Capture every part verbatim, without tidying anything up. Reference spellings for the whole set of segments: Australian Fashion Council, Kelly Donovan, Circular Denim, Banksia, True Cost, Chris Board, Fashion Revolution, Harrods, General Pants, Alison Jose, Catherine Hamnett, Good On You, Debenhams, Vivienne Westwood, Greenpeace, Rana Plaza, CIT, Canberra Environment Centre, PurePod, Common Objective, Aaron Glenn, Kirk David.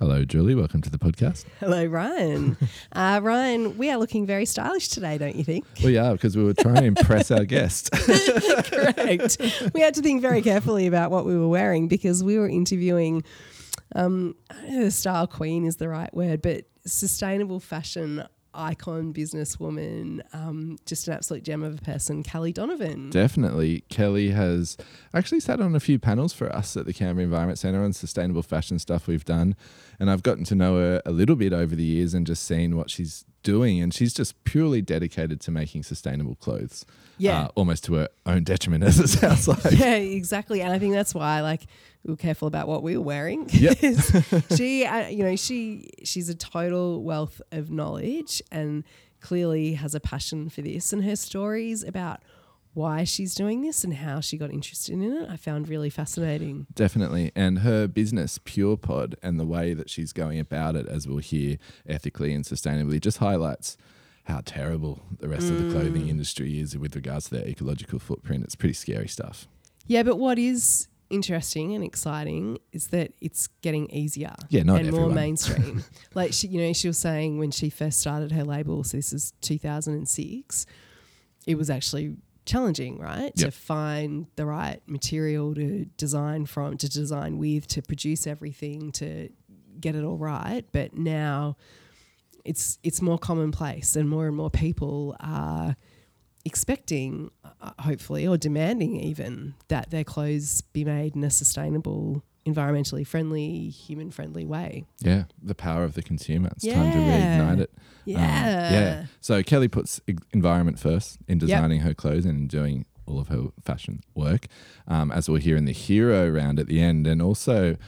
Hello, Julie. Welcome to the podcast. Hello, Ryan. uh, Ryan, we are looking very stylish today, don't you think? We are, because we were trying to impress our guest. Correct. We had to think very carefully about what we were wearing because we were interviewing, um, I don't know if the style queen is the right word, but sustainable fashion icon, businesswoman, um, just an absolute gem of a person, Kelly Donovan. Definitely. Kelly has actually sat on a few panels for us at the Canberra Environment Centre on sustainable fashion stuff we've done. And I've gotten to know her a little bit over the years and just seen what she's doing. And she's just purely dedicated to making sustainable clothes. Yeah. Uh, almost to her own detriment, as it sounds like. Yeah, exactly. And I think that's why, like, we were careful about what we were wearing. Yep. she, uh, you know, she she's a total wealth of knowledge and clearly has a passion for this. And her stories about why she's doing this and how she got interested in it, I found really fascinating. Definitely. And her business, PurePod, and the way that she's going about it, as we'll hear, ethically and sustainably, just highlights how terrible the rest mm. of the clothing industry is with regards to their ecological footprint. It's pretty scary stuff. Yeah, but what is interesting and exciting is that it's getting easier yeah, not and everyone. More mainstream. Like, she, you know, she was saying when she first started her label, so this is two thousand six, it was actually challenging, right, yep. to find the right material to design from, to design with, to produce everything, to get it all right. But now it's it's more commonplace and more and more people are expecting, uh, hopefully, or demanding even, that their clothes be made in a sustainable, environmentally friendly, human friendly way. Yeah, the power of the consumer. It's yeah. time to reignite it. Yeah. Um, yeah. So Kelly puts environment first in designing yep. her clothes and doing all of her fashion work, um, as we'll hear in the hero round at the end. And also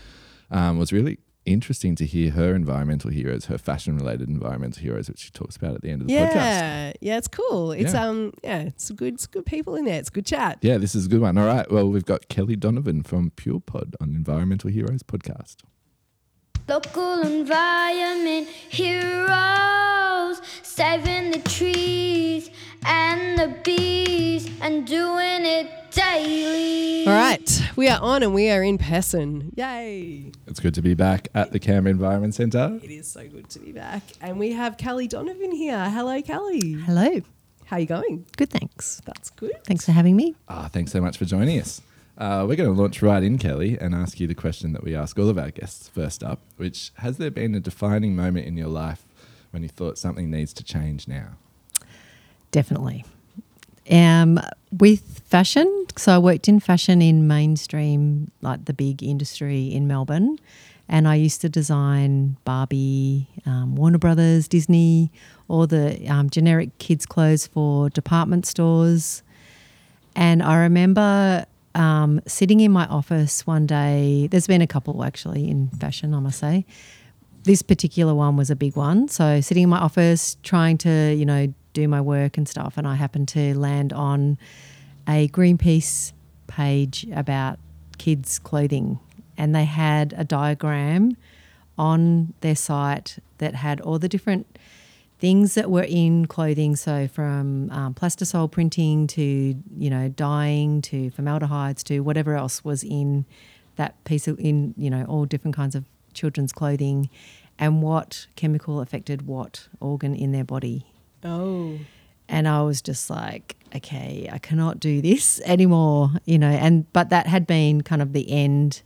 um, was really interesting to hear her environmental heroes, her fashion related environmental heroes, which she talks about at the end of the yeah. podcast. Yeah, yeah, it's cool. It's yeah. um yeah, it's good it's good people in there. It's good chat. Yeah, this is a good one. All right. Well, we've got Kelly Donovan from PurePod on Environmental Heroes podcast. Local environment heroes, saving the trees and the bees and doing it daily. All right, we are on and we are in person. Yay. It's good to be back at the Canberra Environment Centre. It is so good to be back. And we have Kelly Donovan here. Hello, Kelly. Hello. How are you going? Good, thanks. That's good. Thanks for having me. Ah, thanks so much for joining us. Uh, we're going to launch right in, Kelly, and ask you the question that we ask all of our guests first up, which has there been a defining moment in your life when you thought something needs to change now? Definitely. Um, with fashion, so I worked in fashion in mainstream, like the big industry in Melbourne, and I used to design Barbie, um, Warner Brothers, Disney, all the um, generic kids' clothes for department stores. And I remember um, sitting in my office one day, there's been a couple actually in fashion, I must say. This particular one was a big one. So sitting in my office trying to, you know, do my work and stuff, and I happened to land on a Greenpeace page about kids' clothing, and they had a diagram on their site that had all the different things that were in clothing, so from um, plastisol printing to, you know, dyeing to formaldehydes to whatever else was in that piece of, in, you know, all different kinds of children's clothing and what chemical affected what organ in their body. Oh. And I was just like, okay, I cannot do this anymore, you know. And but that had been kind of the end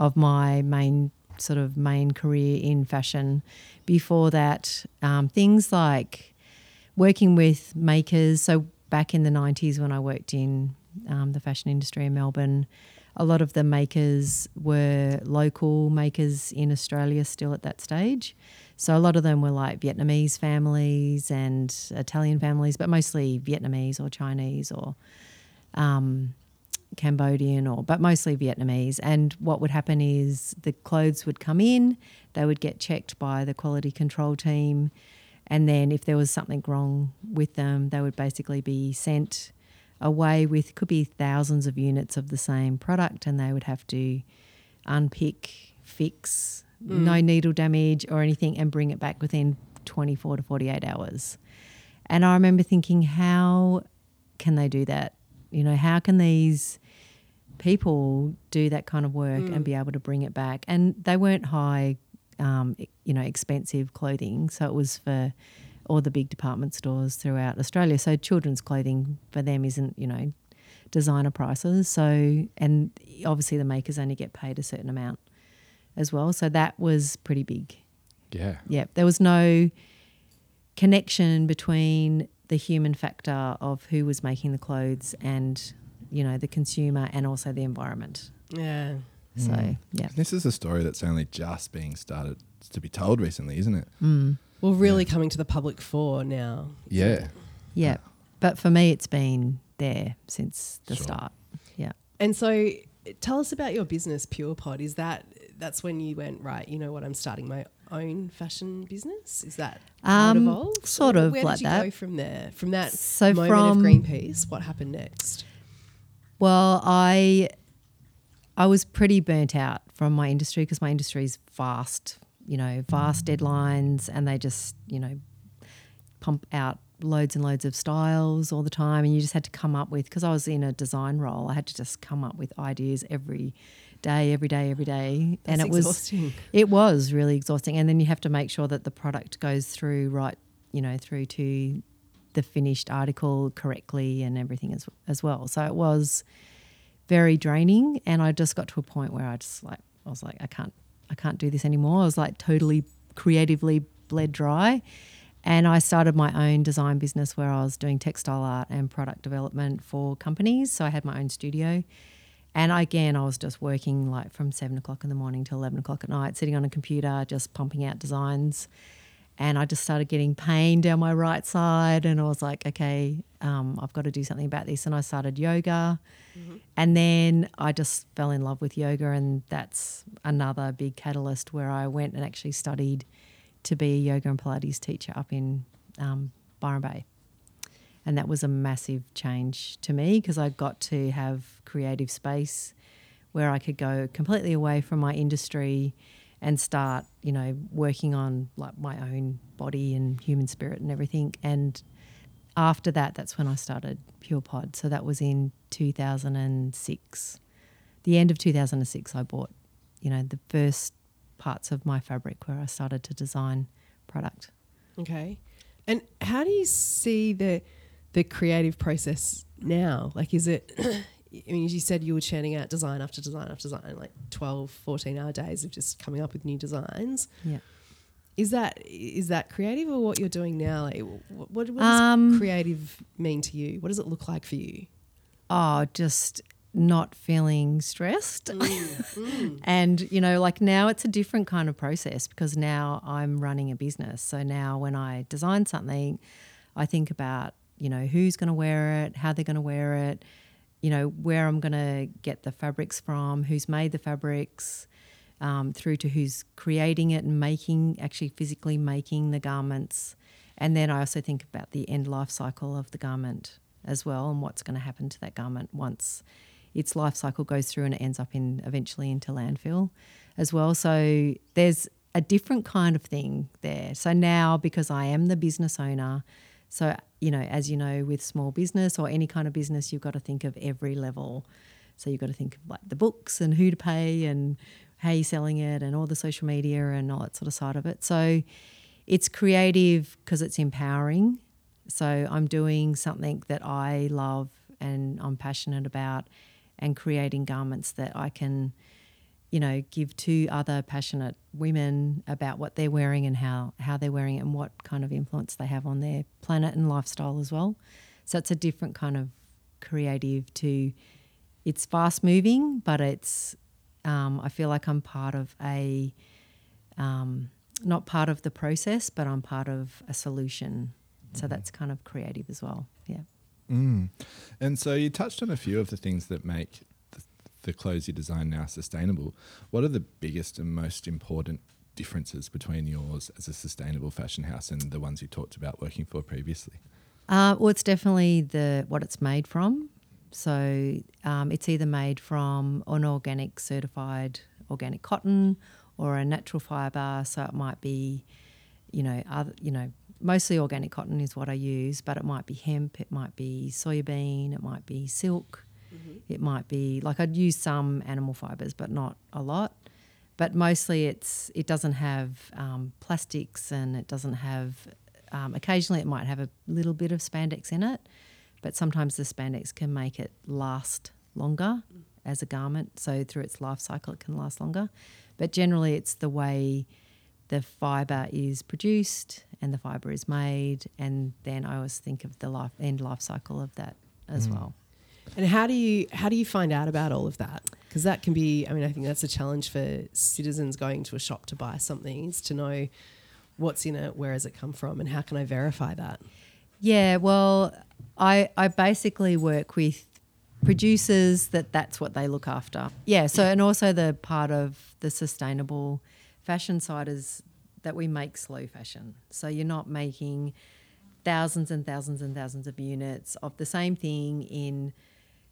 of my main sort of main career in fashion. Before that, um, things like working with makers. So back in the nineties when I worked in um, the fashion industry in Melbourne, a lot of the makers were local makers in Australia still at that stage. So a lot of them were like Vietnamese families and Italian families, but mostly Vietnamese or Chinese or um, Cambodian or, but mostly Vietnamese. And what would happen is the clothes would come in, they would get checked by the quality control team, and then if there was something wrong with them, they would basically be sent away with, could be thousands of units of the same product, and they would have to unpick, fix, Mm. no needle damage or anything, and bring it back within twenty-four to forty-eight hours. And I remember thinking, how can they do that? You know, how can these people do that kind of work mm. and be able to bring it back? And they weren't high um, you know, expensive clothing. So it was for all the big department stores throughout Australia. So children's clothing for them isn't, you know, designer prices. So, and obviously the makers only get paid a certain amount as well. So that was pretty big. Yeah. Yeah. There was no connection between the human factor of who was making the clothes and, you know, the consumer and also the environment. Yeah. So, mm. yeah. This is a story that's only just being started to be told recently, isn't it? Mm. Well, really yeah. coming to the public fore now. Yeah. Yeah. But for me, it's been there since the sure. start. Yeah. And so tell us about your business, PurePod. Is that – that's when you went, right, you know what, I'm starting my own fashion business? Is that how um, it evolved? Sort or of like that. Where did you go from there? From that so moment from, of Greenpeace, what happened next? Well, I – I was pretty burnt out from my industry because my industry is vast, you know, vast deadlines, and they just, you know, pump out loads and loads of styles all the time, and you just had to come up with, because I was in a design role, I had to just come up with ideas every day, every day, every day. That's and it exhausting. was it was really exhausting. And then you have to make sure that the product goes through right, you know, through to the finished article correctly and everything as as well. So it was very draining, and I just got to a point where I just like I was like I can't I can't do this anymore. I was like totally creatively bled dry, and I started my own design business where I was doing textile art and product development for companies. So I had my own studio, and I, again I was just working like from seven o'clock in the morning till eleven o'clock at night, sitting on a computer just pumping out designs, and I just started getting pain down my right side, and I was like, okay, um, I've got to do something about this, and I started yoga. Mm-hmm. And then I just fell in love with yoga, and that's another big catalyst where I went and actually studied to be a yoga and Pilates teacher up in um, Byron Bay. And that was a massive change to me because I got to have creative space where I could go completely away from my industry and start, you know, working on like my own body and human spirit and everything. And after that, that's when I started PurePod. So that was in two thousand six. The end of two thousand six, I bought, you know, the first parts of my fabric where I started to design product. Okay. And how do you see the the creative process now? Like, is it – I mean, as you said, you were churning out design after design after design, like twelve, fourteen-hour days of just coming up with new designs. Yeah. Is that is that creative or what you're doing now? Like, what, what does um, creative mean to you? What does it look like for you? Oh, just not feeling stressed. Mm, mm. And, you know, like now it's a different kind of process because now I'm running a business. So now when I design something, I think about, you know, who's going to wear it, how they're going to wear it, you know, where I'm going to get the fabrics from, who's made the fabrics, Um, through to who's creating it and making, actually physically making the garments. And then I also think about the end life cycle of the garment as well and what's going to happen to that garment once its life cycle goes through and it ends up in eventually into landfill as well. So there's a different kind of thing there. So now because I am the business owner, so, you know, as you know, with small business or any kind of business, you've got to think of every level. So you've got to think of like the books and who to pay and how you're selling it and all the social media and all that sort of side of it. So it's creative because it's empowering. So I'm doing something that I love and I'm passionate about and creating garments that I can, you know, give to other passionate women about what they're wearing and how, how they're wearing it and what kind of influence they have on their planet and lifestyle as well. So it's a different kind of creative to – it's fast moving but it's – Um, I feel like I'm part of a um, – not part of the process but I'm part of a solution. Mm. So that's kind of creative as well, yeah. Mm. And so you touched on a few of the things that make the, the clothes you design now sustainable. What are the biggest and most important differences between yours as a sustainable fashion house and the ones you talked about working for previously? Uh, well, it's definitely the what it's made from. So um, it's either made from an organic certified organic cotton or a natural fibre. So it might be, you know, other, you know, mostly organic cotton is what I use, but it might be hemp, it might be soybean, it might be silk, mm-hmm. it might be like I'd use some animal fibres but not a lot. but mostly it's it doesn't have um, plastics, and it doesn't have um, – occasionally it might have a little bit of spandex in it, but sometimes the spandex can make it last longer as a garment, so through its life cycle it can last longer. But generally it's the way the fibre is produced and the fibre is made, and then I always think of the life end life cycle of that as mm. well. And how do you how do you find out about all of that? Because that can be, I mean, I think that's a challenge for citizens going to a shop to buy something, is to know what's in it, where has it come from, and how can I verify that? Yeah, well, I I basically work with producers that that's what they look after. Yeah, so and also the part of the sustainable fashion side is that we make slow fashion. So you're not making thousands and thousands and thousands of units of the same thing in,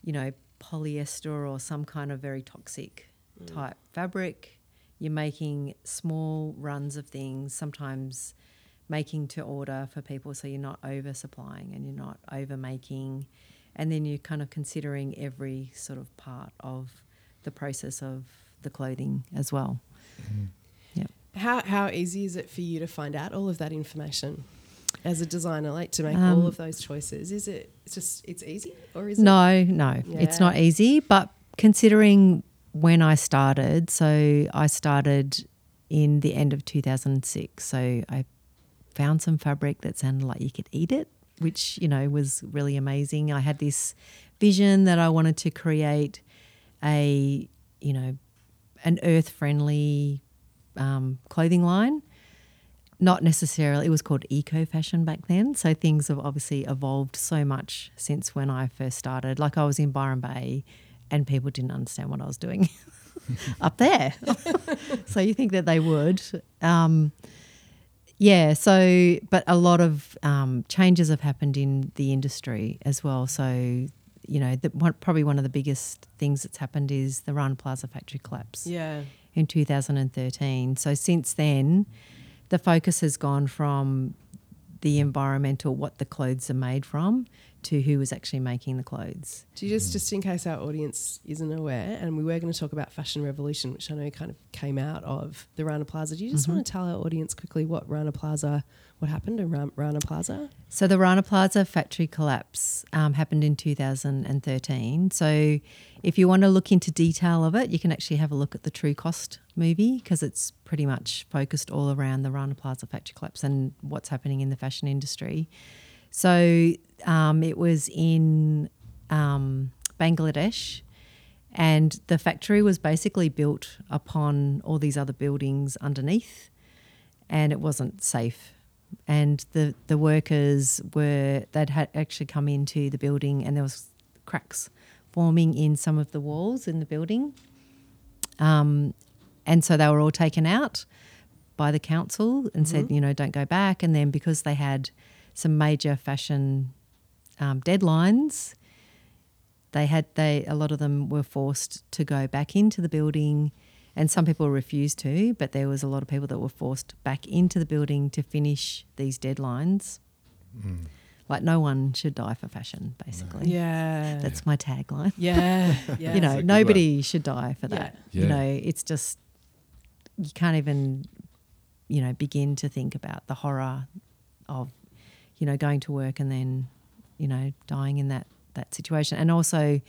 you know, polyester or some kind of very toxic mm. type fabric. You're making small runs of things, sometimes making to order for people, so you're not oversupplying and you're not overmaking, and then you're kind of considering every sort of part of the process of the clothing as well. Mm. Yeah. How how easy is it for you to find out all of that information? As a designer, like to make um, all of those choices, is it it's just it's easy or is no, it? No, no, yeah. It's not easy. But considering when I started, so I started in the end of two thousand six. So I found some fabric that sounded like you could eat it, which, you know, was really amazing. I had this vision that I wanted to create a, you know, an earth-friendly um, clothing line. Not necessarily, it was called eco-fashion back then, so things have obviously evolved so much since when I first started. Like I was in Byron Bay and people didn't understand what I was doing up there. So you think that they would. Um, yeah, so but a lot of um, changes have happened in the industry as well. So, you know, the, one, probably one of the biggest things that's happened is the Rana Plaza factory collapse yeah. in two thousand thirteen. So since then, the focus has gone from the environmental, what the clothes are made from, to who is actually making the clothes. Do you just, just in case our audience isn't aware, and we were going to talk about Fashion Revolution, which I know kind of came out of the Rana Plaza. Do you just mm-hmm. want to tell our audience quickly what Rana Plaza, what happened in Rana Plaza? So the Rana Plaza factory collapse um, happened in two thousand thirteen. So if you want to look into detail of it, you can actually have a look at the True Cost movie, because it's pretty much focused all around the Rana Plaza factory collapse and what's happening in the fashion industry. So um, it was in um, Bangladesh, and the factory was basically built upon all these other buildings underneath, and it wasn't safe. And the, the workers were – they'd had actually come into the building, and there was cracks forming in some of the walls in the building. Um, and so they were all taken out by the council and mm-hmm. said, you know, don't go back. And then because they had – some major fashion um, deadlines, they had they a lot of them were forced to go back into the building, and some people refused to, but there was a lot of people that were forced back into the building to finish these deadlines. Mm. Like no one should die for fashion, basically. No. Yeah. That's my tagline. Yeah. yeah. You know, nobody one. should die for yeah. that. Yeah. You know, it's just you can't even, you know, begin to think about the horror of you know, going to work and then, you know, dying in that, that situation. And also,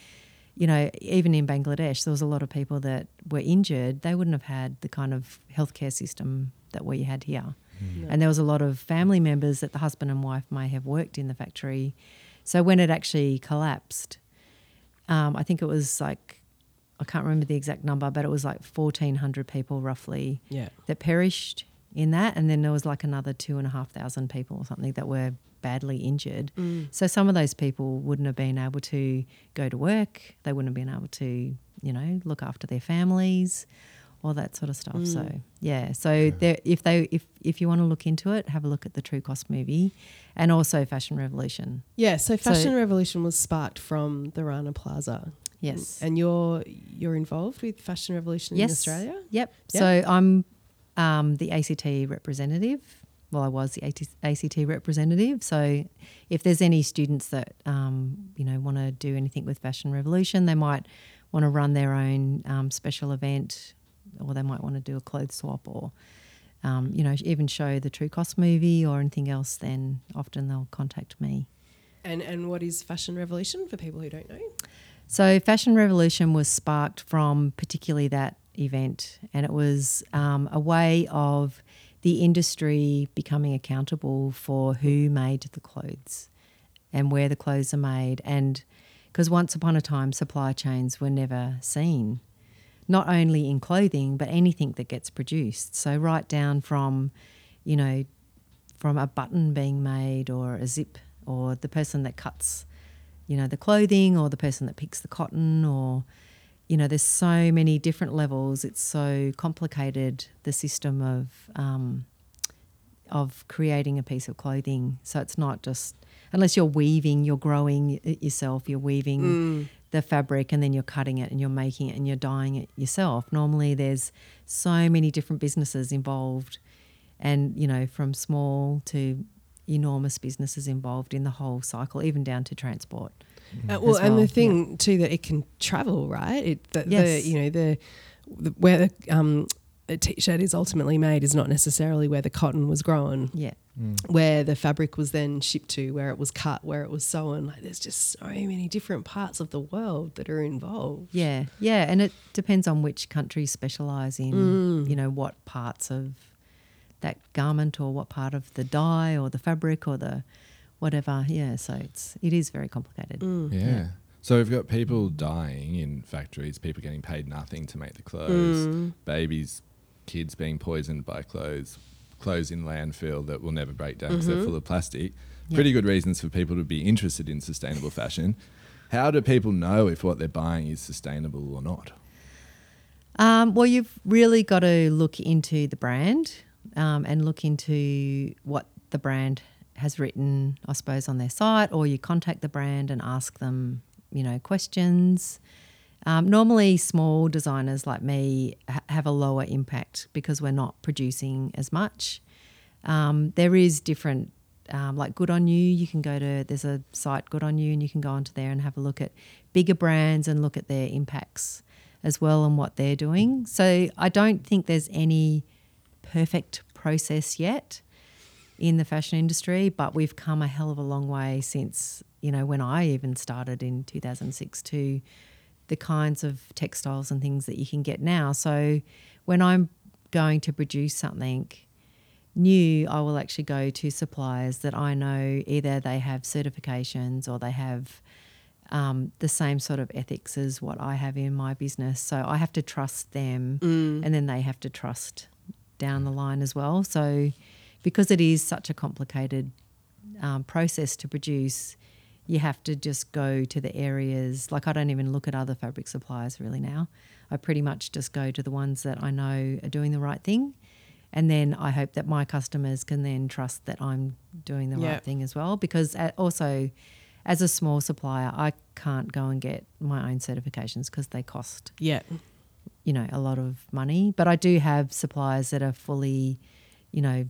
you know, even in Bangladesh, there was a lot of people that were injured. They wouldn't have had the kind of healthcare system that we had here. Mm. Yeah. And there was a lot of family members that the husband and wife may have worked in the factory. So when it actually collapsed, um, I think it was like, I can't remember the exact number, but it was like fourteen hundred people roughly yeah. that perished in that, and then there was like another two and a half thousand people or something that were badly injured. Mm. So some of those people wouldn't have been able to go to work. They wouldn't have been able to, you know, look after their families, all that sort of stuff. Mm. So yeah, so yeah. There, if they if if you want to look into it, have a look at the True Cost movie, and also Fashion Revolution. Yeah, so Fashion so, Revolution was sparked from the Rana Plaza. Yes, and you're you're involved with Fashion Revolution yes. in Australia. Yep. yep. So I'm. Um, the A C T representative, well, I was the A C T representative. So if there's any students that, um, you know, want to do anything with Fashion Revolution, they might want to run their own um, special event or they might want to do a clothes swap, or um, you know, even show the True Cost movie or anything else, then often they'll contact me. And and what is Fashion Revolution for people who don't know? So Fashion Revolution was sparked from particularly that event, and it was um, a way of the industry becoming accountable for who made the clothes and where the clothes are made. And because once upon a time supply chains were never seen, not only in clothing but anything that gets produced. So right down from, you know, from a button being made or a zip, or the person that cuts, you know, the clothing, or the person that picks the cotton, or, you know, there's so many different levels. It's so complicated, the system of um, of creating a piece of clothing. So it's not just, unless you're weaving, you're growing it yourself, you're weaving mm. the fabric, and then you're cutting it and you're making it and you're dyeing it yourself. Normally there's so many different businesses involved, and, you know, from small to enormous businesses involved in the whole cycle, even down to transport. Uh, well, well, and the thing yeah. too, that it can travel, right? It, the, yes. the, you know, the, the where the um, a t-shirt is ultimately made is not necessarily where the cotton was grown. Yeah. Mm. Where the fabric was then shipped to, where it was cut, where it was sewn. Like, there's just so many different parts of the world that are involved. Yeah, yeah, and it depends on which countries specialise in, mm. you know, what parts of that garment or what part of the dye or the fabric or the whatever. Yeah, so it's it is very complicated. Mm. Yeah. yeah. So we've got people dying in factories, people getting paid nothing to make the clothes, mm. babies, kids being poisoned by clothes, clothes in landfill that will never break down because mm-hmm. they're full of plastic. Yeah. Pretty good reasons for people to be interested in sustainable fashion. How do people know if what they're buying is sustainable or not? Um, well, you've really got to look into the brand. Um, and look into what the brand has written, I suppose, on their site, or you contact the brand and ask them, you know, questions. Um, normally small designers like me ha- have a lower impact because we're not producing as much. Um, there is different, um, like Good On You, you can go to, there's a site, Good On You, and you can go onto there and have a look at bigger brands and look at their impacts as well and what they're doing. So I don't think there's any perfect process yet in the fashion industry, but we've come a hell of a long way since, you know, when I even started in two thousand six to the kinds of textiles and things that you can get now. So when I'm going to produce something new, I will actually go to suppliers that I know either they have certifications or they have Um, the same sort of ethics as what I have in my business. So I have to trust them mm. and then they have to trust down the line as well. So because it is such a complicated um, process to produce, you have to just go to the areas. Like, I don't even look at other fabric suppliers really now. I pretty much just go to the ones that I know are doing the right thing, and then I hope that my customers can then trust that I'm doing the yep. right thing as well, because also as a small supplier I can't go and get my own certifications because they cost yeah. you know, a lot of money. But I do have suppliers that are fully, you know,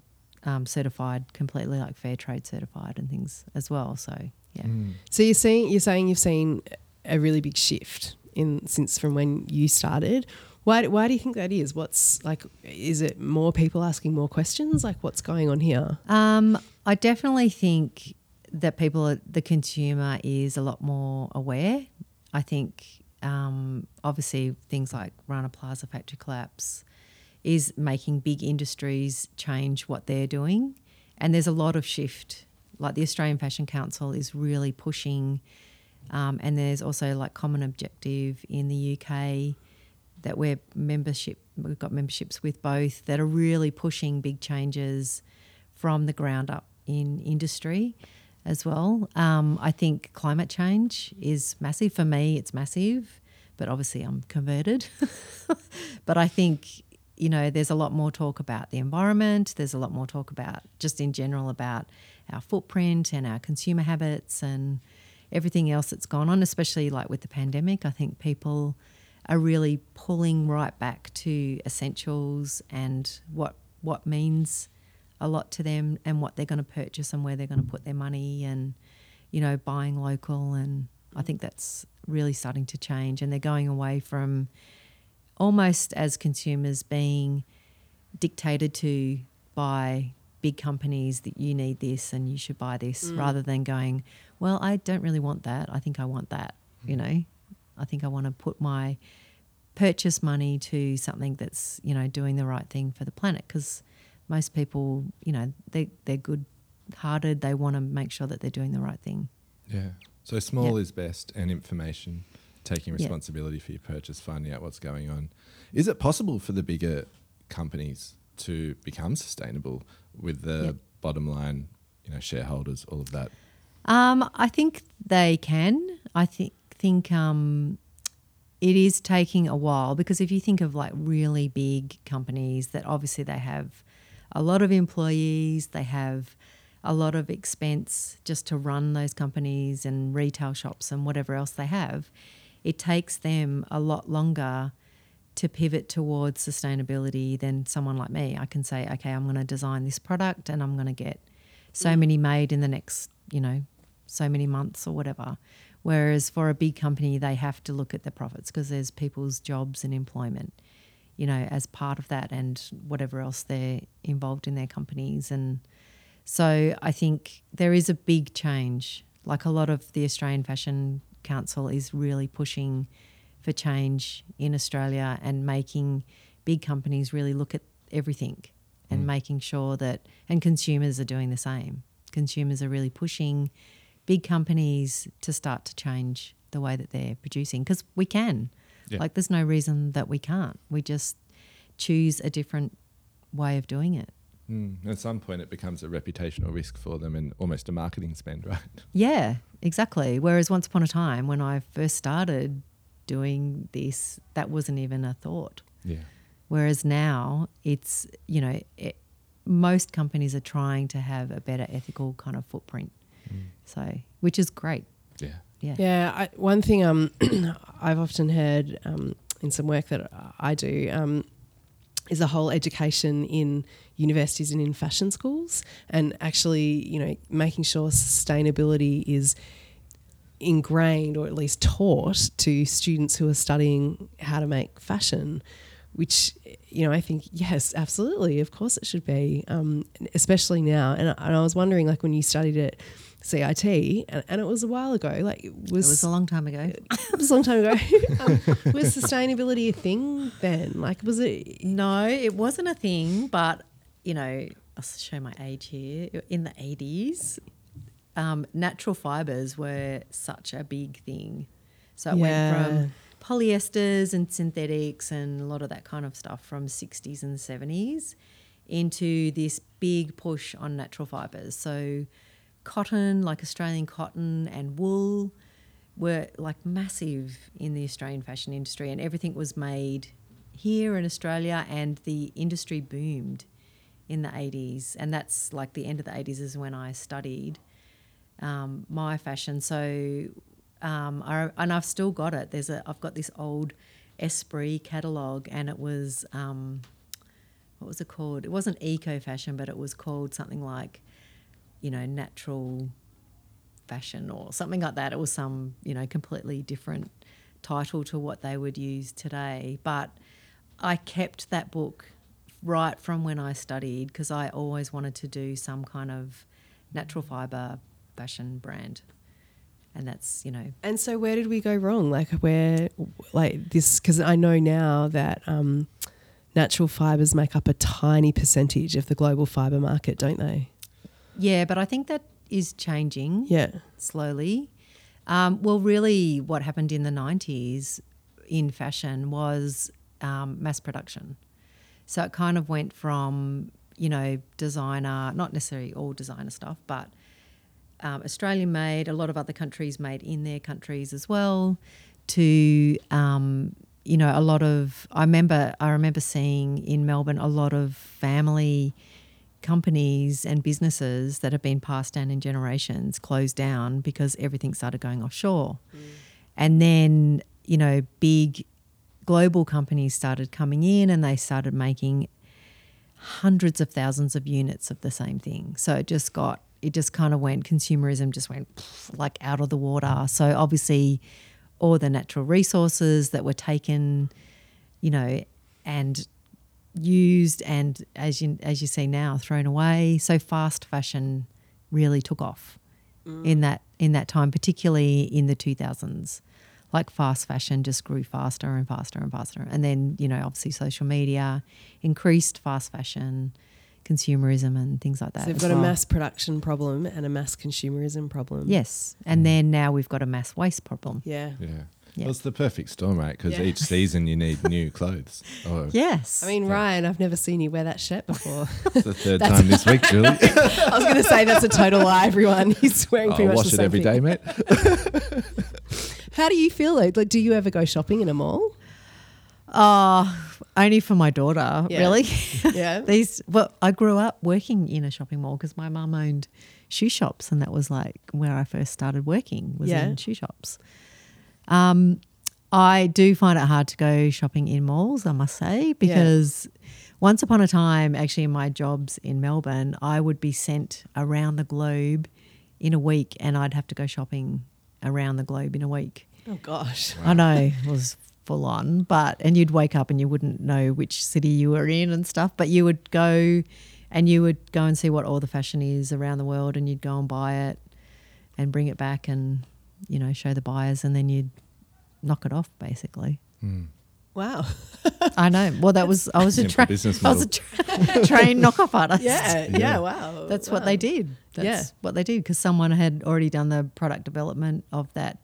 um, certified completely, like fair trade certified and things as well. So yeah. Mm. So you're seeing, you're saying you've seen a really big shift in since from when you started. Why why do you think that is? What's like, is it more people asking more questions? Like, what's going on here? Um, I definitely think that people, are, the consumer is a lot more aware. I think um, obviously things like Rana Plaza factory collapse is making big industries change what they're doing, and there's a lot of shift. Like the Australian Fashion Council is really pushing, um, and there's also like Common Objective in the U K that we're membership, we've got memberships with both, that are really pushing big changes from the ground up in industry as well. Um, I think climate change is massive. For me, it's massive, but obviously I'm converted. But I think, you know, there's a lot more talk about the environment. There's a lot more talk about just in general about our footprint and our consumer habits and everything else that's gone on, especially like with the pandemic. I think people are really pulling right back to essentials and what what means a lot to them and what they're going to purchase and where they're going to put their money and, you know, buying local. And I think that's really starting to change, and they're going away from almost as consumers being dictated to by big companies that you need this and you should buy this, mm. rather than going, well, I don't really want that. I think I want that, mm. you know. I think I want to put my purchase money to something that's, you know, doing the right thing for the planet, because most people, you know, they, they're good-hearted. They want to make sure that they're doing the right thing. Yeah. So small yep. is best, and information, taking responsibility yep. for your purchase, finding out what's going on. Is it possible for the bigger companies to become sustainable with the yep. bottom line, you know, shareholders, all of that? Um, I think they can. I think think um, it is taking a while, because if you think of like really big companies, that obviously they have a lot of employees, they have a lot of expense just to run those companies and retail shops and whatever else they have, it takes them a lot longer to pivot towards sustainability than someone like me. I can say, okay, I'm going to design this product and I'm going to get so mm. many made in the next, you know, so many months or whatever. Whereas for a big company, they have to look at the profits, because there's people's jobs and employment, you know, as part of that, and whatever else they're involved in their companies. And so I think there is a big change. Like, a lot of the Australian Fashion Council is really pushing for change in Australia and making big companies really look at everything and mm. making sure that – and consumers are doing the same. Consumers are really pushing big companies to start to change the way that they're producing, because we can. Yeah. Like, there's no reason that we can't. We just choose a different way of doing it. Mm. At some point it becomes a reputational risk for them and almost a marketing spend, right? Yeah, exactly. Whereas once upon a time when I first started doing this, that wasn't even a thought. Yeah. Whereas now it's, you know, it, most companies are trying to have a better ethical kind of footprint. Mm. So, which is great. Yeah. Yeah. Yeah. I, one thing um, I've often heard um, in some work that I do um, is the whole education in universities and in fashion schools, and actually, you know, making sure sustainability is ingrained or at least taught to students who are studying how to make fashion, which, you know, I think, yes, absolutely, of course it should be, um, especially now. And I, and I was wondering, like, when you studied at C I T, and, and it was a while ago, like it was, it was a long time ago. It was a long time ago. um, was sustainability a thing then? Like, was it? No, it wasn't a thing, but, you know, I'll show my age here. In the eighties, um, natural fibres were such a big thing. So it yeah. went from polyesters and synthetics and a lot of that kind of stuff from sixties and seventies into this big push on natural fibres. So cotton, like Australian cotton, and wool were like massive in the Australian fashion industry, and everything was made here in Australia, and the industry boomed in the eighties, and that's like the end of the eighties is when I studied um, my fashion. So Um, I, and I've still got it. There's a I've got this old Esprit catalogue, and it was um, what was it called? It wasn't eco fashion, but it was called something like, you know, natural fashion or something like that. It was some, you know, completely different title to what they would use today. But I kept that book right from when I studied, because I always wanted to do some kind of natural fibre fashion brand. And that's, you know. And so where did we go wrong? Like, where, like this, because I know now that um, natural fibres make up a tiny percentage of the global fibre market, don't they? Yeah, but I think that is changing yeah. slowly. Um, well, really what happened in the nineties in fashion was um, mass production. So it kind of went from, you know, designer, not necessarily all designer stuff, but Um, Australian made, a lot of other countries made in their countries as well, to, um, you know, a lot of, I remember I remember seeing in Melbourne a lot of family companies and businesses that have been passed down in generations closed down because everything started going offshore. Mm. And then, you know, big global companies started coming in, and they started making hundreds of thousands of units of the same thing. So it just got, it just kind of went, consumerism just went like out of the water. So obviously all the natural resources that were taken you know, and used and, as you as you see now, thrown away. So fast fashion really took off mm. in that in that time, particularly in the two thousands. Like fast fashion just grew faster and faster and faster. And then, you know, obviously social media increased fast fashion, consumerism and things like that. So we've got well. a mass production problem and a mass consumerism problem. Yes. And mm. then now we've got a mass waste problem. Yeah. Yeah. Yeah. Well, it's the perfect storm, right? Because yeah. each season you need new clothes. Oh. Yes. I mean, Ryan, I've never seen you wear that shirt before. It's the third time this week, Julie. I was going to say that's a total lie, everyone. He's wearing pretty I'll much the same thing. I wash it every day, mate. How do you feel though? Like, do you ever go shopping in a mall? Uh, only for my daughter, yeah. really. Yeah. These. Well, I grew up working in a shopping mall because my mum owned shoe shops, and that was like where I first started working was yeah. in shoe shops. Um, I do find it hard to go shopping in malls, I must say, because yeah. once upon a time, actually in my jobs in Melbourne, I would be sent around the globe in a week and I'd have to go shopping around the globe in a week. Oh, gosh. Wow. I know, it was full on. But and you'd wake up and you wouldn't know which city you were in and stuff, but you would go and you would go and see what all the fashion is around the world and you'd go and buy it and bring it back and, you know, show the buyers and then you'd knock it off basically. Mm. Wow. I know. Well, that was – I was a, tra- I was a tra- trained knockoff artist. Yeah, yeah, yeah, wow. That's wow. what they did. That's yeah. what they did because someone had already done the product development of that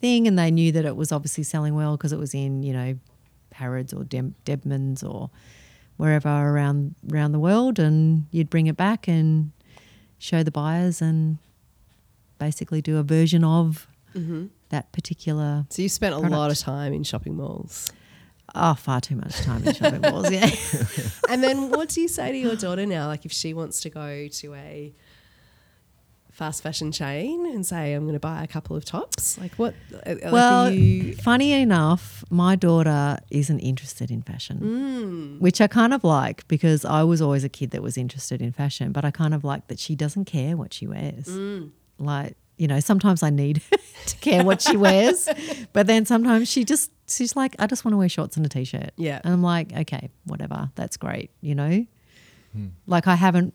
thing and they knew that it was obviously selling well because it was in, you know, Harrods or Dem- Debenhams or wherever around, around the world, and you'd bring it back and show the buyers and basically do a version of mm-hmm. that particular So you spent a product. lot of time in shopping malls. Oh, far too much time in shopping malls, yeah. And then what do you say to your daughter now, like if she wants to go to a fast fashion chain and say, I'm going to buy a couple of tops? Like what? Well, like you... funny enough, my daughter isn't interested in fashion, mm. which I kind of like because I was always a kid that was interested in fashion, but I kind of like that she doesn't care what she wears. Mm. Like, you know, sometimes I need to care what she wears, but then sometimes she just, she's like, I just want to wear shorts and a T-shirt. Yeah. And I'm like, okay, whatever, that's great, you know. Hmm. Like I haven't,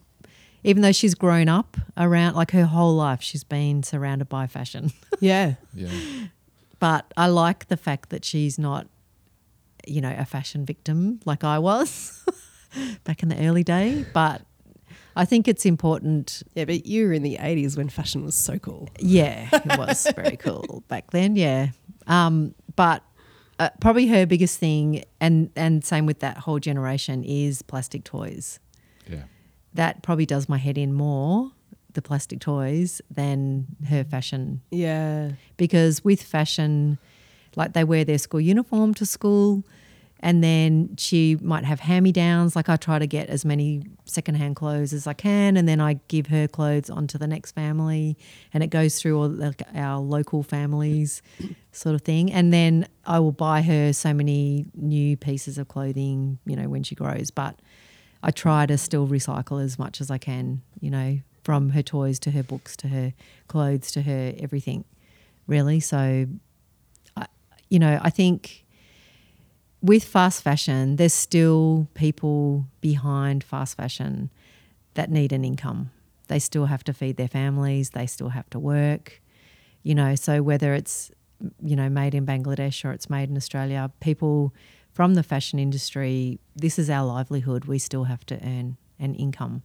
even though she's grown up around, like her whole life she's been surrounded by fashion. Yeah. Yeah. But I like the fact that she's not, you know, a fashion victim like I was back in the early day, but I think it's important. Yeah, but you were in the eighties when fashion was so cool. Yeah, it was very cool back then, yeah. Um, but Uh, probably her biggest thing, and, and same with that whole generation, is plastic toys. Yeah. That probably does my head in more, the plastic toys, than her fashion. Yeah. Because with fashion, like they wear their school uniform to school and then she might have hand-me-downs. Like I try to get as many secondhand clothes as I can and then I give her clothes onto the next family and it goes through all like our local families sort of thing. And then I will buy her so many new pieces of clothing, you know, when she grows. But I try to still recycle as much as I can, you know, from her toys to her books to her clothes to her everything really. So, I, you know, I think with fast fashion, there's still people behind fast fashion that need an income. They still have to feed their families. They still have to work, you know. So whether it's, you know, made in Bangladesh or it's made in Australia, people from the fashion industry, this is our livelihood. We still have to earn an income.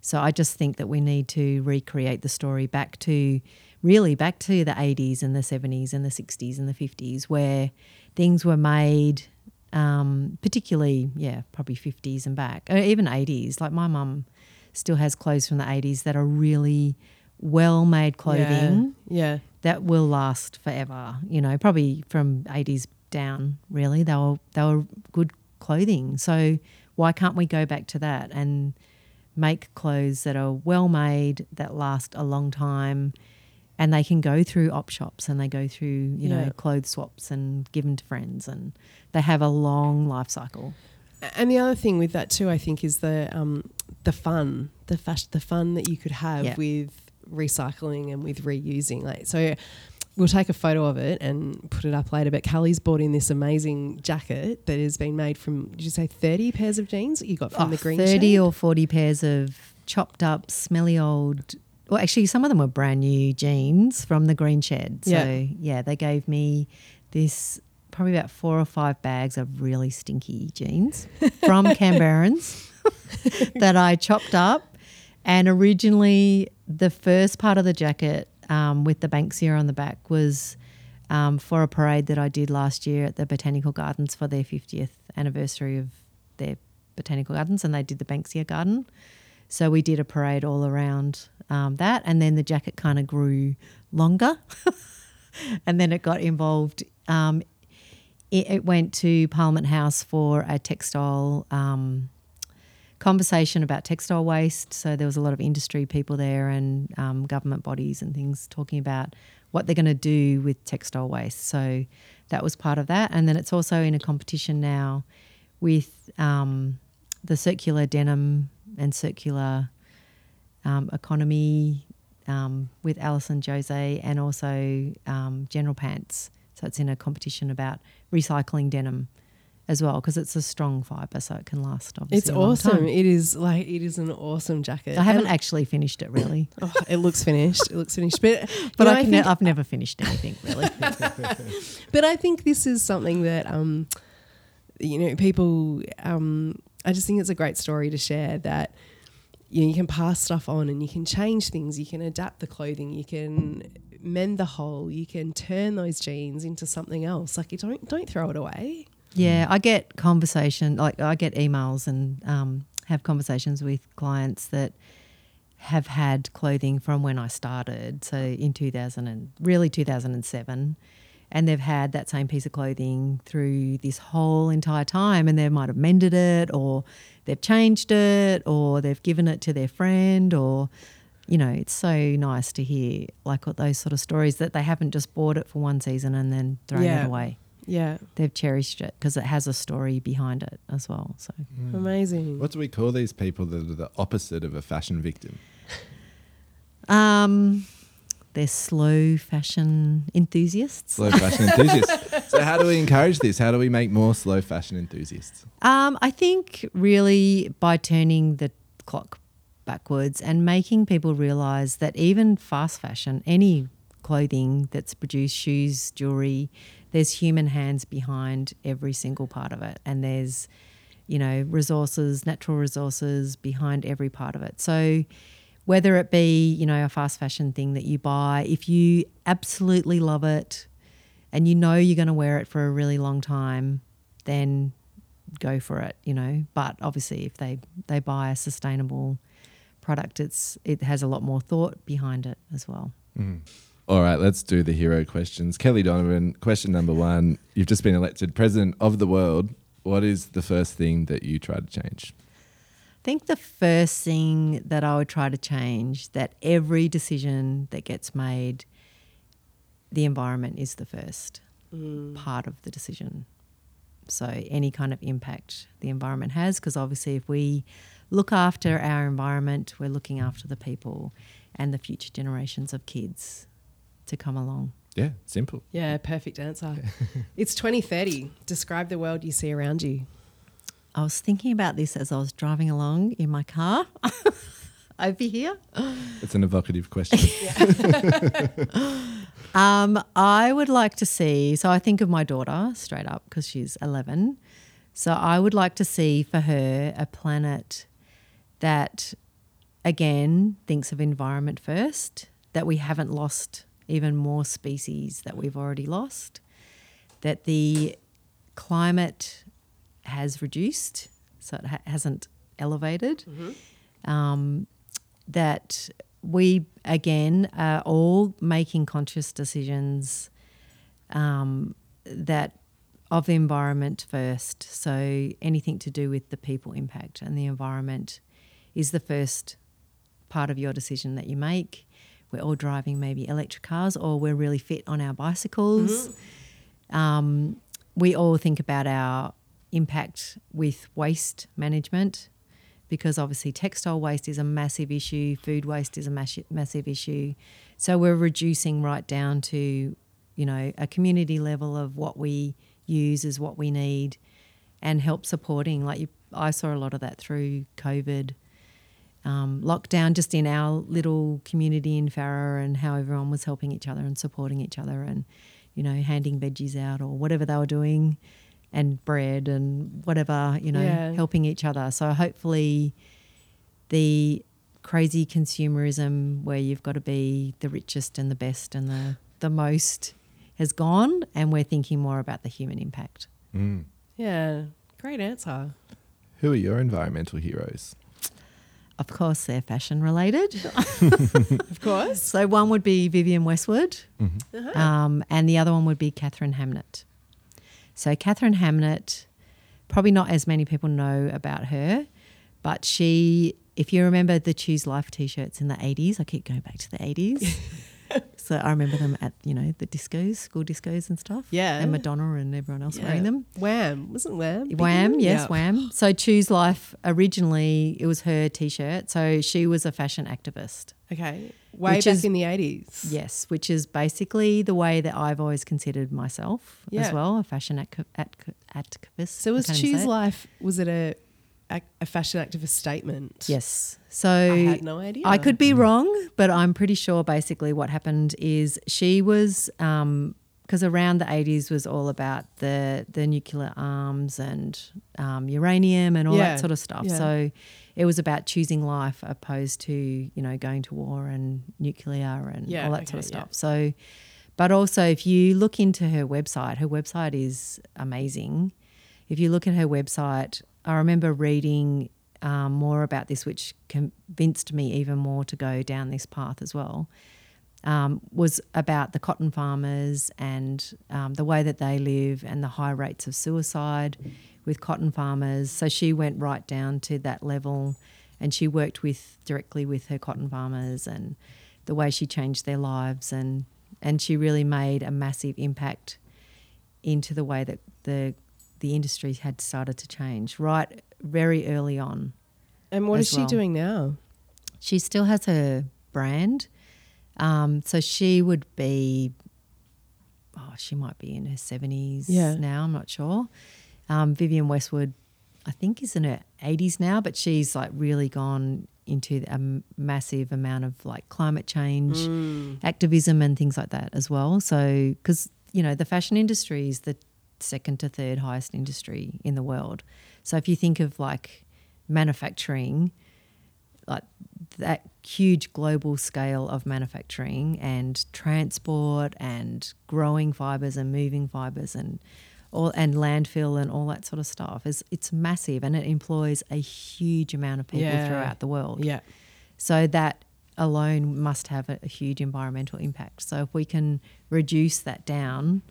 So I just think that we need to recreate the story back to really back to the eighties and the seventies and the sixties and the fifties where things were made – Um, particularly, yeah, probably fifties and back, or even eighties. Like my mum still has clothes from the eighties that are really well-made clothing yeah, yeah. that will last forever, you know, probably from eighties down really. They were, they were good clothing. So why can't we go back to that and make clothes that are well-made, that last a long time, and they can go through op shops and they go through, you yeah. know, clothes swaps and given to friends and they have a long life cycle. And the other thing with that too, I think, is the um, the fun, the fas- the fun that you could have yeah. with recycling and with reusing. Like so we'll take a photo of it and put it up later, but Kelly's brought in this amazing jacket that has been made from, did you say thirty pairs of jeans that you got from oh, the green thirty shade? Or forty pairs of chopped up, smelly old – well, actually some of them were brand new jeans from the green shed. So, yeah, yeah they gave me this probably about four or five bags of really stinky jeans from Canberrans that I chopped up. And originally the first part of the jacket um, with the Banksia on the back was um, for a parade that I did last year at the Botanical Gardens for their fiftieth anniversary of their Botanical Gardens, and they did the Banksia Garden. So we did a parade all around um, that, and then the jacket kind of grew longer and then it got involved. Um, it, it went to Parliament House for a textile um, conversation about textile waste. So there was a lot of industry people there and um, government bodies and things talking about what they're going to do with textile waste. So that was part of that. And then it's also in a competition now with um, the Circular Denim and circular um, economy um, with Alison Jose and also um, General Pants. So it's in a competition about recycling denim as well, because it's a strong fibre, so it can last. Obviously, it's a awesome. Long time. It is like it is an awesome jacket. I haven't and actually finished it really. Oh, it looks finished. It looks finished, but but you know, I can, I think, I've never finished anything really. But I think this is something that um, you know, people. Um, I just think it's a great story to share that, you know, you can pass stuff on and you can change things, you can adapt the clothing, you can mend the hole, you can turn those jeans into something else. Like you don't don't throw it away. Yeah, I get conversation, like I get emails and um, have conversations with clients that have had clothing from when I started, so in two thousand and really two thousand seven. And they've had that same piece of clothing through this whole entire time, and they might have mended it or they've changed it or they've given it to their friend or, you know, it's so nice to hear like those sort of stories that they haven't just bought it for one season and then thrown yeah. it away. Yeah. They've cherished it because it has a story behind it as well. So mm. amazing. What do we call these people that are the opposite of a fashion victim? um... They're slow fashion enthusiasts. Slow fashion enthusiasts. So how do we encourage this? How do we make more slow fashion enthusiasts? Um, I think really by turning the clock backwards and making people realise that even fast fashion, any clothing that's produced, shoes, jewellery, there's human hands behind every single part of it, and there's, you know, resources, natural resources behind every part of it. So whether it be, you know, a fast fashion thing that you buy, if you absolutely love it and you know you're going to wear it for a really long time, then go for it, you know. But obviously if they, they buy a sustainable product, it's it has a lot more thought behind it as well. Mm. All right, let's do the hero questions. Kelly Donovan, question number one, you've just been elected president of the world. What is the first thing that you try to change? I think the first thing that I would try to change, that every decision that gets made, the environment is the first mm. part of the decision. So any kind of impact the environment has, because obviously if we look after our environment, we're looking after the people and the future generations of kids to come along. Yeah, simple. Yeah, perfect answer. It's twenty thirty. Describe the world you see around you. I was thinking about this as I was driving along in my car over here. It's an evocative question. um, I would like to see, so I think of my daughter straight up because she's eleven. So I would like to see for her a planet that, again, thinks of environment first, that we haven't lost even more species that we've already lost, that the climate has reduced, so it ha- hasn't elevated, mm-hmm. um, that we, again, are all making conscious decisions um, that of the environment first. So anything to do with the people impact and the environment is the first part of your decision that you make. We're all driving maybe electric cars or we're really fit on our bicycles. Mm-hmm. Um, we all think about our impact with waste management, because obviously textile waste is a massive issue, food waste is a massive issue. So we're reducing right down to you know, a community level of what we use is what we need, and help supporting. Like you, I saw a lot of that through COVID um, lockdown, just in our little community in Farrer, and how everyone was helping each other and supporting each other, and, you know, handing veggies out or whatever they were doing, and bread and whatever, you know, yeah. helping each other. So hopefully the crazy consumerism where you've got to be the richest and the best and the, the most has gone, and we're thinking more about the human impact. Mm. Yeah, great answer. Who are your environmental heroes? Of course, they're fashion related. Of course. So one would be Vivienne Westwood, mm-hmm. uh-huh. um, and the other one would be Catherine Hamnett. So Catherine Hamnett, probably not as many people know about her, but she, if you remember the Choose Life t-shirts in the eighties, I keep going back to the eighties. So I remember them at, you know, the discos, school discos and stuff. Yeah. And Madonna and everyone else yeah. wearing them. Wham, wasn't Wham? Wham, yes, yeah. Wham. So Choose Life, originally it was her t-shirt. So she was a fashion activist. Okay, way back is, in the eighties. Yes, which is basically the way that I've always considered myself yeah. as well, a fashion ac- ac- activist. So was Choose Life, was it a... a fashion activist statement? Yes. So I had no idea. I could be wrong, but I'm pretty sure basically what happened is she was um, – because around the eighties was all about the, the nuclear arms and um, uranium and all yeah. that sort of stuff. Yeah. So it was about choosing life opposed to, you know, going to war and nuclear and yeah, all that okay, sort of stuff. Yeah. So, but also if you look into her website, her website is amazing. If you look at her website, I remember reading um, more about this, which convinced me even more to go down this path as well, um, was about the cotton farmers and um, the way that they live and the high rates of suicide with cotton farmers. So she went right down to that level, and she worked with directly with her cotton farmers and the way she changed their lives, and, and she really made a massive impact into the way that the the industry had started to change right very early on. And what is she well. doing now? She still has her brand. Um, so she would be, oh, she might be in her seventies yeah. now, I'm not sure. Um, Vivienne Westwood, I think, is in her eighties now, but she's like really gone into a massive amount of like climate change, mm. activism and things like that as well. So because, you know, the fashion industry is the second to third highest industry in the world. So if you think of like manufacturing, like that huge global scale of manufacturing and transport and growing fibres and moving fibres and all and landfill and all that sort of stuff, is it's massive, and it employs a huge amount of people yeah. throughout the world. Yeah. So that alone must have a, a huge environmental impact. So if we can reduce that down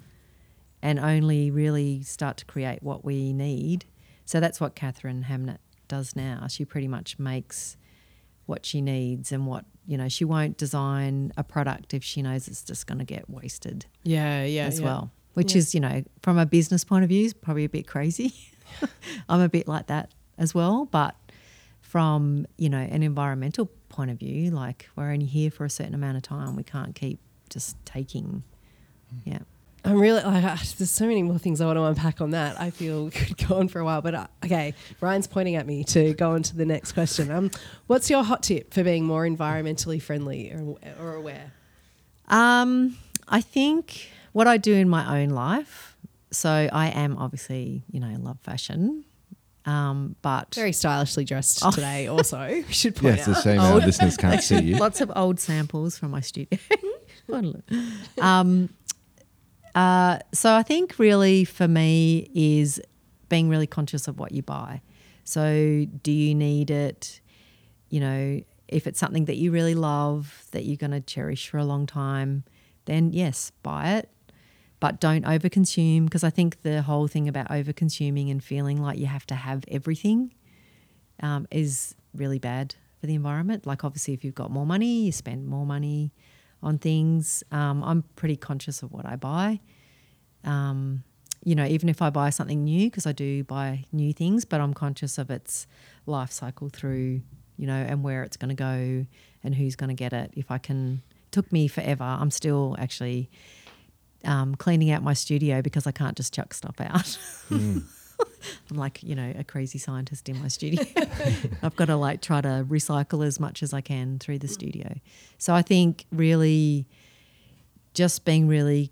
and only really start to create what we need. So that's what Catherine Hamnett does now. She pretty much makes what she needs, and what, you know, she won't design a product if she knows it's just going to get wasted. Yeah, yeah, as yeah. well, which yeah. is, you know, from a business point of view, is probably a bit crazy. I'm a bit like that as well, but from, you know, an environmental point of view, like we're only here for a certain amount of time. We can't keep just taking. Yeah. I'm really like, uh, there's so many more things I want to unpack on that. I feel we could go on for a while, but uh, okay, Ryan's pointing at me to go on to the next question. Um, what's your hot tip for being more environmentally friendly or, or aware? Um, I think what I do in my own life. So I am obviously, you know, love fashion, um, but very stylishly dressed oh. today. Also, we should point yes, out. Yes, it's a shame our listeners can't see you. Lots of old samples from my studio. um. Uh, so I think really for me is being really conscious of what you buy. So do you need it? You know, if it's something that you really love, that you're going to cherish for a long time, then yes, buy it. But don't overconsume, because I think the whole thing about overconsuming and feeling like you have to have everything um, is really bad for the environment. Like obviously if you've got more money, you spend more money on things. um, I'm pretty conscious of what I buy. Um, you know, even if I buy something new, because I do buy new things, but I'm conscious of its life cycle through, you know, and where it's going to go and who's going to get it. If I can, it took me forever. I'm still actually um, cleaning out my studio because I can't just chuck stuff out. Mm. I'm like, you know, a crazy scientist in my studio. I've got to like try to recycle as much as I can through the studio. So I think really just being really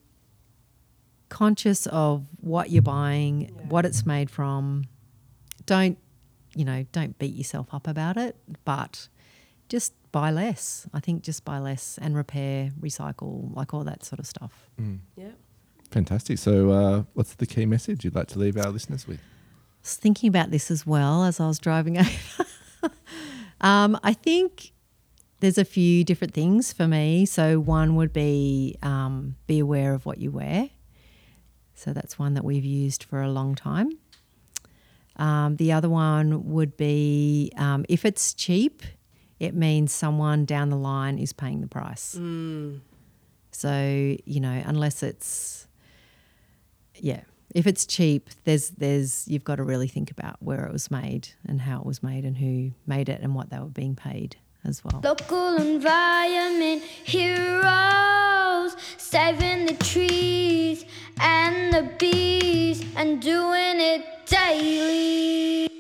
conscious of what you're buying, yeah. what it's made from. Don't, you know, don't beat yourself up about it, but just buy less. I think just buy less and repair, recycle, like all that sort of stuff. Mm. Yeah. Fantastic. So uh, what's the key message you'd like to leave our listeners with? I was thinking about this as well as I was driving over. um, I think there's a few different things for me. So one would be um, be aware of what you wear. So that's one that we've used for a long time. Um, the other one would be um, if it's cheap, it means someone down the line is paying the price. Mm. So, you know, unless it's, yeah, if it's cheap, there's there's you've got to really think about where it was made and how it was made and who made it and what they were being paid as well. Local environment heroes, saving the trees and the bees and doing it daily.